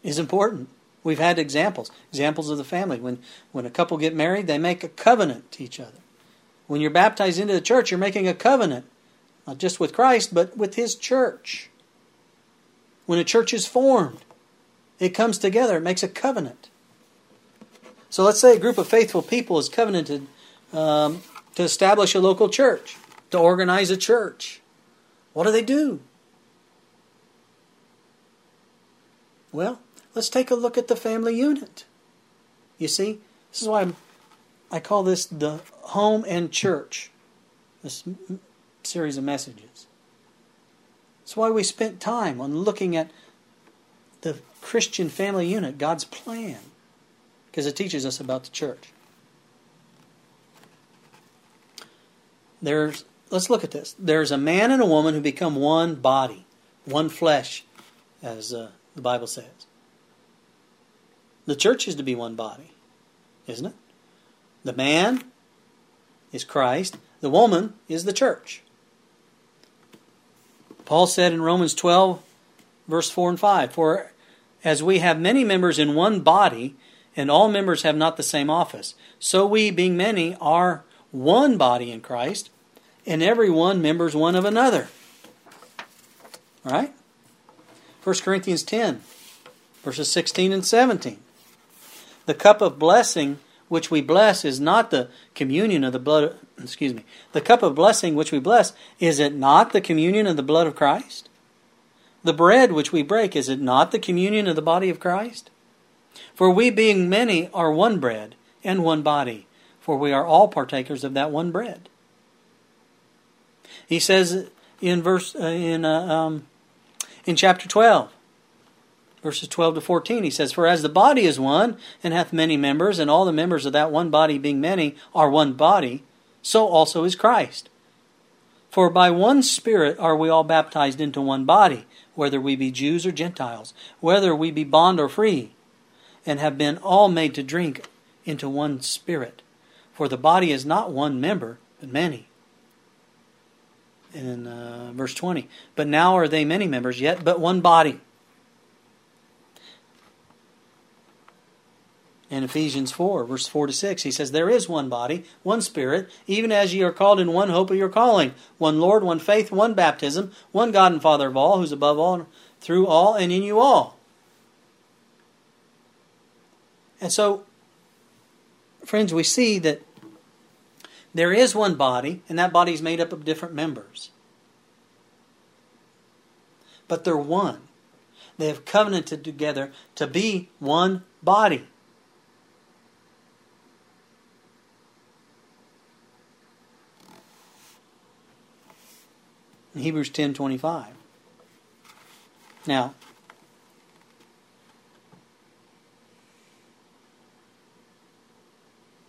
is important. We've had examples, examples of the family. When, when a couple get married, they make a covenant to each other. When you're baptized into the church, you're making a covenant, not just with Christ, but with His church. When a church is formed, it comes together, it makes a covenant. So let's say a group of faithful people is covenanted um, to establish a local church, to organize a church. What do they do? Well, let's take a look at the family unit. You see, this is why I'm, I call this the home and church, this m- series of messages. It's why we spent time on looking at the Christian family unit, God's plan, because it teaches us about the church. There's, let's look at this. There's a man and a woman who become one body, one flesh, as uh, the Bible says. The church is to be one body, isn't it? The man is Christ. The woman is the church. Paul said in Romans twelve, verse four and five, "For as we have many members in one body, and all members have not the same office, so we, being many, are one body in Christ, and every one members one of another." All right? First Corinthians ten, verses sixteen and seventeen. "The cup of blessing which we bless is not the communion of the blood of, excuse me, the cup of blessing which we bless, is it not the communion of the blood of Christ? The bread which we break, is it not the communion of the body of Christ? For we being many are one bread and one body, for we are all partakers of that one bread." He says in verse uh, in uh, um, in chapter twelve, verses twelve to fourteen, he says, "For as the body is one, and hath many members, and all the members of that one body being many are one body, so also is Christ. For by one Spirit are we all baptized into one body, whether we be Jews or Gentiles, whether we be bond or free, and have been all made to drink into one Spirit. For the body is not one member, but many." And in uh, verse twenty, "But now are they many members, yet but one body." In Ephesians four, verse four to six, he says, "There is one body, one Spirit, even as ye are called in one hope of your calling, one Lord, one faith, one baptism, one God and Father of all, who's above all, through all, and in you all." And so, friends, we see that there is one body, and that body is made up of different members. But they're one. They have covenanted together to be one body. In Hebrews ten twenty-five. Now,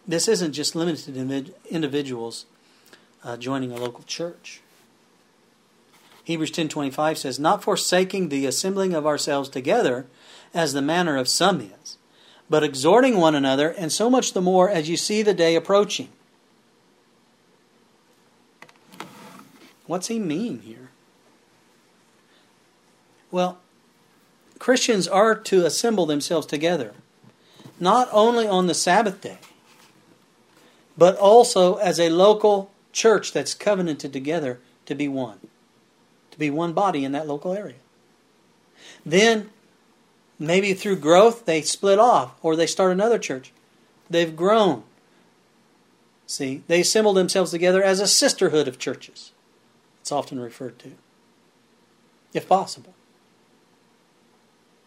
this isn't just limited to individuals uh, joining a local church. Hebrews ten twenty-five says, "Not forsaking the assembling of ourselves together, as the manner of some is, but exhorting one another, and so much the more as you see the day approaching." What's he mean here? Well, Christians are to assemble themselves together, not only on the Sabbath day, but also as a local church that's covenanted together to be one, to be one body in that local area. Then, maybe through growth, they split off, or they start another church. They've grown. See, they assemble themselves together as a sisterhood of churches. It's often referred to, if possible.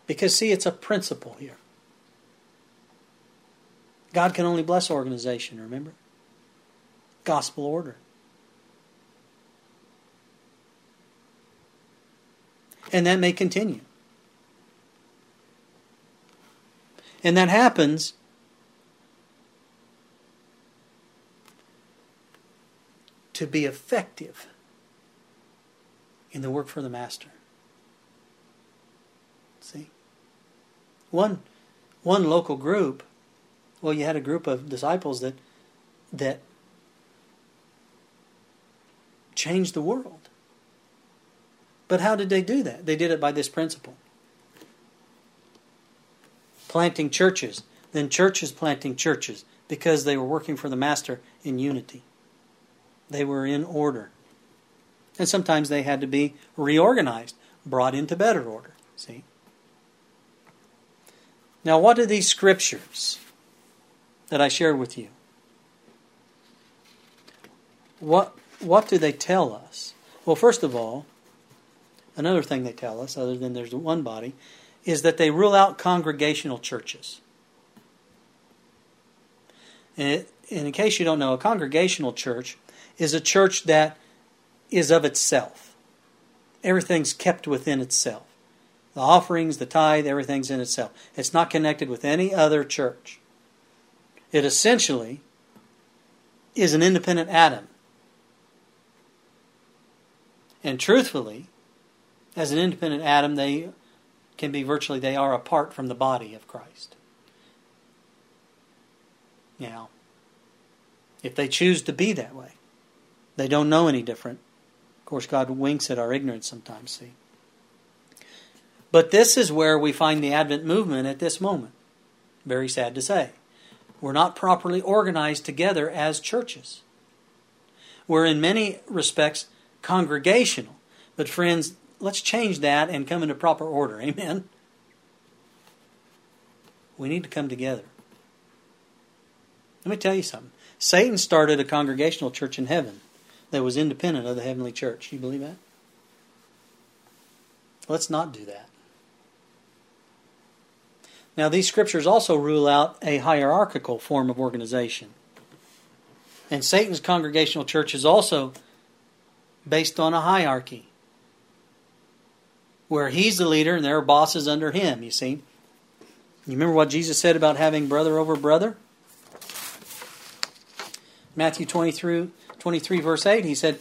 Because, see, it's a principle here. God can only bless organization, remember? Gospel order. And that may continue. And that happens to be effective in the work for the Master. See? One, one local group. Well, you had a group of disciples that that changed the world. But how did they do that? They did it by this principle. Planting churches, then churches planting churches, because they were working for the Master in unity. They were in order. And sometimes they had to be reorganized, brought into better order. See? Now, what do these scriptures that I shared with you. What what do they tell us? Well, first of all, another thing they tell us, other than there's one body, is that they rule out congregational churches. And, it, and in case you don't know, a congregational church is a church that is of itself. Everything's kept within itself. The offerings, the tithe, everything's in itself. It's not connected with any other church. It essentially is an independent atom. And truthfully, as an independent atom, they can be virtually, they are apart from the body of Christ. Now, if they choose to be that way, they don't know any different. Of course, God winks at our ignorance sometimes, see. But this is where we find the Advent movement at this moment. Very sad to say. We're not properly organized together as churches. We're in many respects congregational. But friends, let's change that and come into proper order. Amen? We need to come together. Let me tell you something. Satan started a congregational church in heaven that was independent of the heavenly church. You believe that? Let's not do that. Now, these scriptures also rule out a hierarchical form of organization. And Satan's congregational church is also based on a hierarchy, where he's the leader and there are bosses under him, you see. You remember what Jesus said about having brother over brother? Matthew twenty-three, twenty-three verse eight, he said,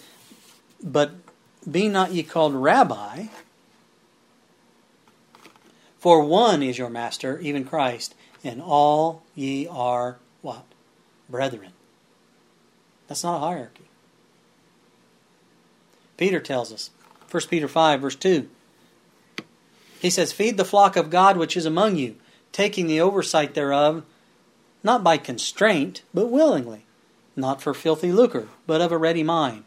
"But be not ye called rabbi, for one is your master, even Christ, and all ye are," what? "Brethren." That's not a hierarchy. Peter tells us, First Peter five, verse two, he says, "Feed the flock of God which is among you, taking the oversight thereof, not by constraint, but willingly, not for filthy lucre, but of a ready mind,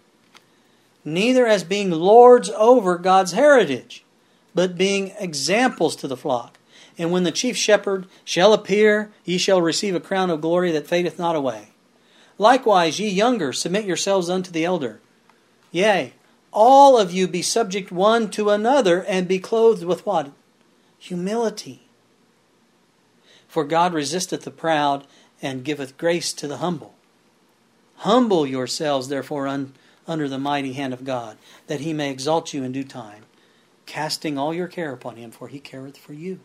neither as being lords over God's heritage, but being examples to the flock. And when the chief shepherd shall appear, ye shall receive a crown of glory that fadeth not away. Likewise, ye younger, submit yourselves unto the elder. Yea, all of you be subject one to another, and be clothed with" what? "Humility. For God resisteth the proud, and giveth grace to the humble. Humble yourselves, therefore, un, under the mighty hand of God, that he may exalt you in due time, casting all your care upon him, for he careth for you."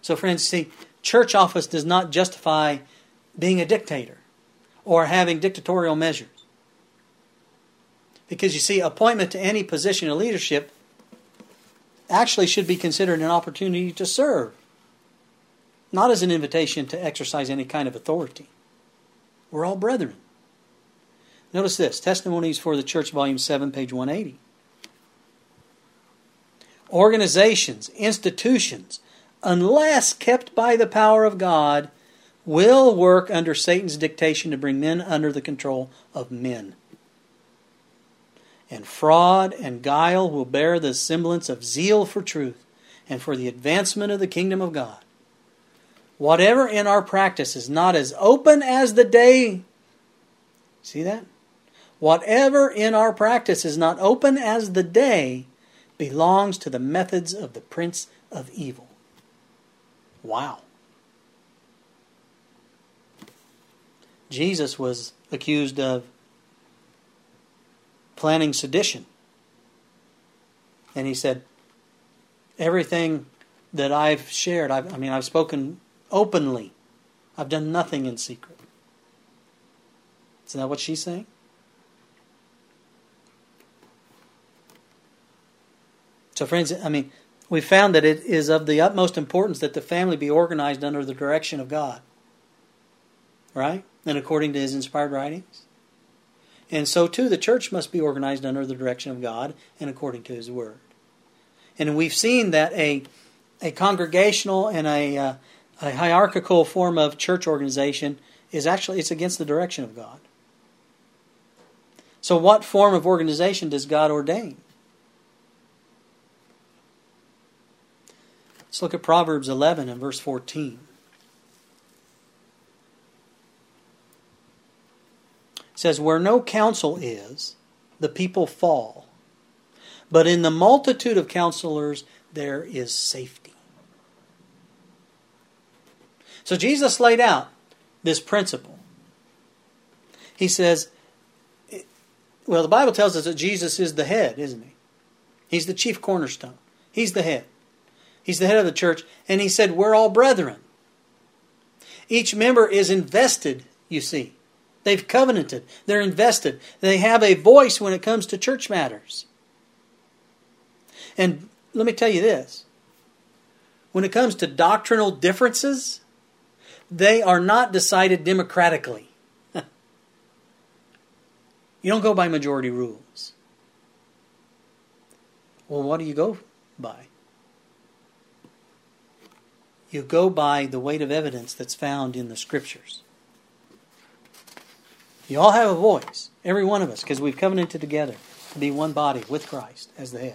So friends, see, church office does not justify being a dictator or having dictatorial measures. Because you see, appointment to any position of leadership actually should be considered an opportunity to serve, not as an invitation to exercise any kind of authority. We're all brethren. Notice this, Testimonies for the Church, Volume seven, page one eighty. "Organizations, institutions, unless kept by the power of God, will work under Satan's dictation to bring men under the control of men. And fraud and guile will bear the semblance of zeal for truth and for the advancement of the kingdom of God. Whatever in our practice is not as open as the day..." See that? "Whatever in our practice is not open as the day belongs to the methods of the prince of evil." Wow. Jesus was accused of planning sedition. And he said, "Everything that I've shared, I've, I mean, I've spoken openly. I've done nothing in secret." Isn't that what she's saying? So friends, I mean, we found that it is of the utmost importance that the family be organized under the direction of God. Right? And according to his inspired writings. And so too, the church must be organized under the direction of God and according to his word. And we've seen that a, a congregational and a, uh, a hierarchical form of church organization is actually, it's against the direction of God. So what form of organization does God ordain? Let's look at Proverbs eleven and verse fourteen. says, where no counsel is, the people fall. But in the multitude of counselors, there is safety. So Jesus laid out this principle. He says, well, the Bible tells us that Jesus is the head, isn't he? He's the chief cornerstone. He's the head. He's the head of the church. And he said, we're all brethren. Each member is invested, you see. They've covenanted. They're invested. They have a voice when it comes to church matters. And let me tell you this. When it comes to doctrinal differences, they are not decided democratically. You don't go by majority rules. Well, what do you go by? You go by the weight of evidence that's found in the Scriptures. You all have a voice, every one of us, because we've covenanted together to be one body with Christ as the head.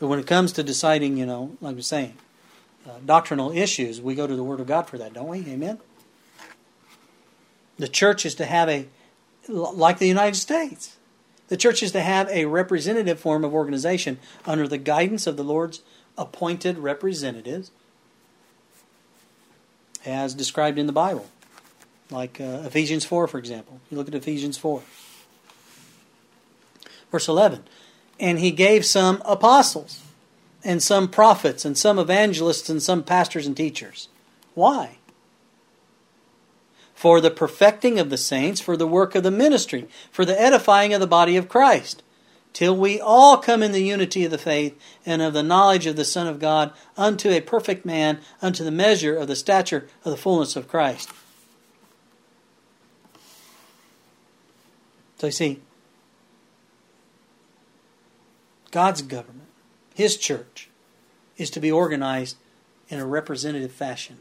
But when it comes to deciding, you know, like we're saying, uh, doctrinal issues, we go to the Word of God for that, don't we? Amen? The church is to have a, like the United States, the church is to have a representative form of organization under the guidance of the Lord's appointed representatives as described in the Bible. Like uh, Ephesians four, for example. You look at Ephesians four. Verse eleven. And he gave some apostles, and some prophets, and some evangelists, and some pastors and teachers. Why? For the perfecting of the saints, for the work of the ministry, for the edifying of the body of Christ, till we all come in the unity of the faith and of the knowledge of the Son of God, unto a perfect man, unto the measure of the stature of the fullness of Christ. So you see, God's government, His church, is to be organized in a representative fashion.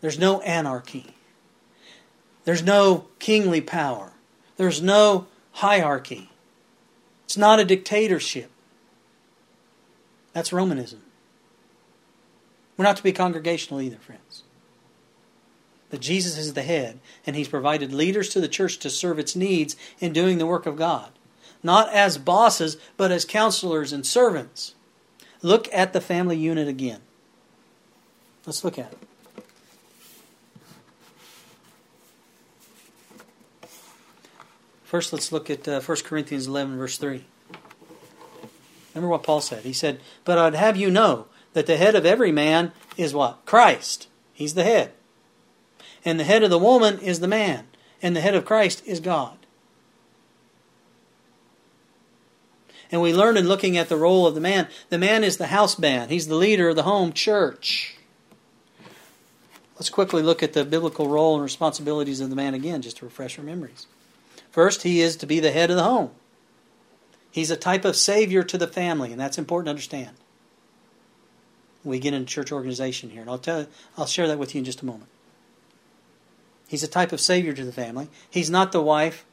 There's no anarchy. There's no kingly power. There's no hierarchy. It's not a dictatorship. That's Romanism. We're not to be congregational either, friends. But Jesus is the head, and He's provided leaders to the church to serve its needs in doing the work of God. Not as bosses, but as counselors and servants. Look at the family unit again. Let's look at it. First, let's look at uh, First Corinthians eleven, verse three. Remember what Paul said. He said, but I'd have you know that the head of every man is what? Christ. He's the head. And the head of the woman is the man. And the head of Christ is God. And we learn in looking at the role of the man, the man is the house band. He's the leader of the home church. Let's quickly look at the biblical role and responsibilities of the man again, just to refresh our memories. First, he is to be the head of the home. He's a type of savior to the family, and that's important to understand. We get into church organization here, and I'll tell, I'll share that with you in just a moment. He's a type of savior to the family. He's not the wife.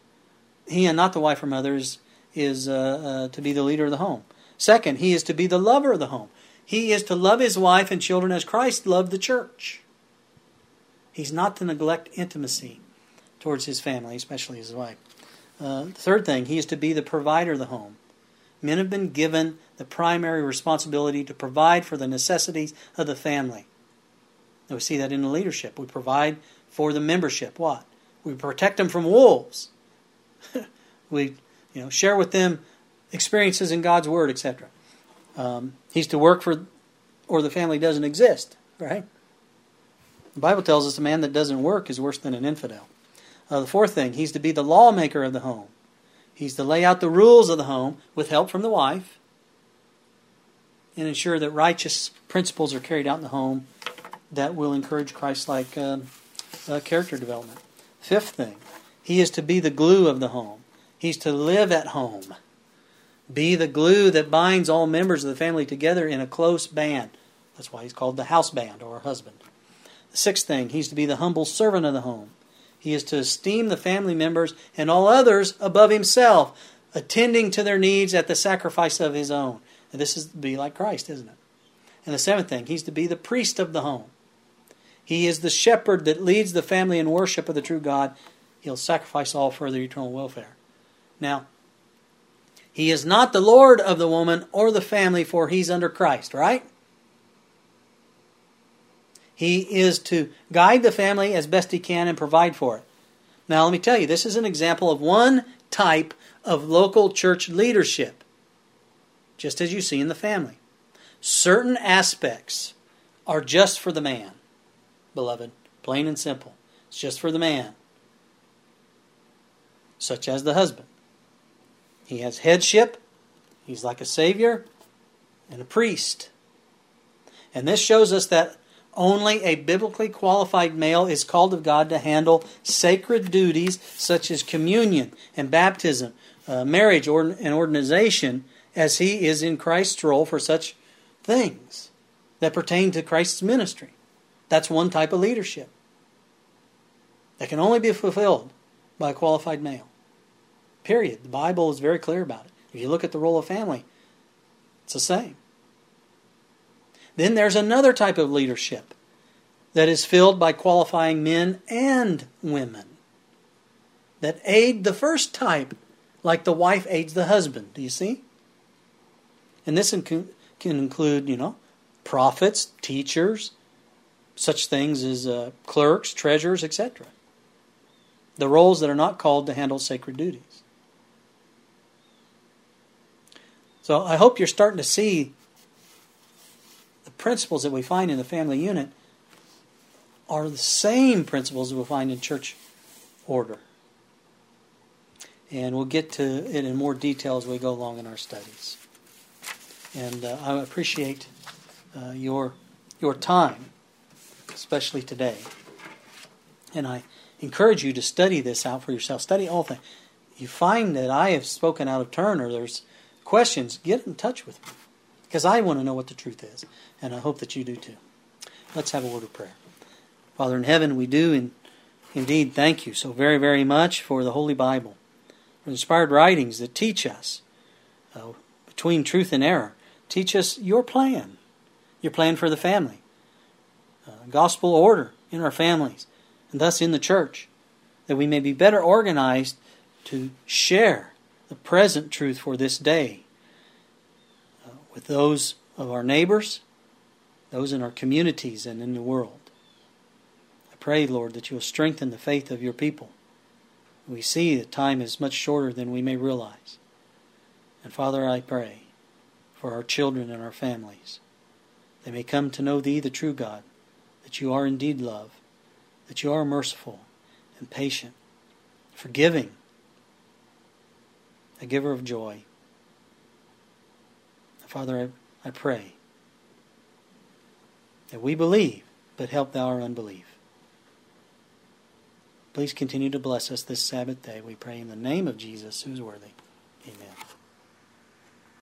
He and not the wife or mother is is uh, uh, to be the leader of the home. Second, he is to be the lover of the home. He is to love his wife and children as Christ loved the church. He's not to neglect intimacy towards his family, especially his wife. Uh, third thing, he is to be the provider of the home. Men have been given the primary responsibility to provide for the necessities of the family. And we see that in the leadership. We provide for the membership. What? We protect them from wolves. We You know, share with them experiences in God's Word, et cetera. Um, he's to work for, or the family doesn't exist, right? The Bible tells us a man that doesn't work is worse than an infidel. Uh, the fourth thing, he's to be the lawmaker of the home. He's to lay out the rules of the home with help from the wife and ensure that righteous principles are carried out in the home that will encourage Christ-like uh, uh, character development. Fifth thing, he is to be the glue of the home. He's to live at home. Be the glue that binds all members of the family together in a close band. That's why he's called the house band or husband. The sixth thing, he's to be the humble servant of the home. He is to esteem the family members and all others above himself, attending to their needs at the sacrifice of his own. And this is to be like Christ, isn't it? And the seventh thing, he's to be the priest of the home. He is the shepherd that leads the family in worship of the true God. He'll sacrifice all for their eternal welfare. Now, he is not the Lord of the woman or the family, for he's under Christ, right? He is to guide the family as best he can and provide for it. Now, let me tell you, this is an example of one type of local church leadership, just as you see in the family. Certain aspects are just for the man, beloved, plain and simple. It's just for the man, such as the husband. He has headship. He's like a savior and a priest. And this shows us that only a biblically qualified male is called of God to handle sacred duties such as communion and baptism, uh, marriage or, and ordination, as he is in Christ's role for such things that pertain to Christ's ministry. That's one type of leadership that can only be fulfilled by a qualified male. Period. The Bible is very clear about it. If you look at the role of family, it's the same. Then there's another type of leadership that is filled by qualifying men and women that aid the first type, like the wife aids the husband. Do you see? And this can include, you know, prophets, teachers, such things as uh, clerks, treasurers, et cetera. The roles that are not called to handle sacred duties. So I hope you're starting to see the principles that we find in the family unit are the same principles that we'll find in church order. And we'll get to it in more detail as we go along in our studies. And uh, I appreciate uh, your your time, especially today. And I encourage you to study this out for yourself. Study all things. You find that I have spoken out of turn, or there's questions, get in touch with me, because I want to know what the truth is, and I hope that you do too. Let's have a word of prayer. Father in heaven, we do in, indeed thank you so very, very much for the Holy Bible, for the inspired writings that teach us uh, between truth and error. Teach us your plan, your plan for the family, uh, gospel order in our families, and thus in the church, that we may be better organized to share the present truth for this day uh, with those of our neighbors, those in our communities, and in the world. I pray, Lord, that you will strengthen the faith of your people. We see that time is much shorter than we may realize. And Father, I pray for our children and our families. They may come to know thee, the true God, that you are indeed love, that you are merciful and patient, forgiving, a giver of joy. Father, I, I pray that we believe, but help thou our unbelief. Please continue to bless us this Sabbath day. We pray in the name of Jesus, who is worthy. Amen.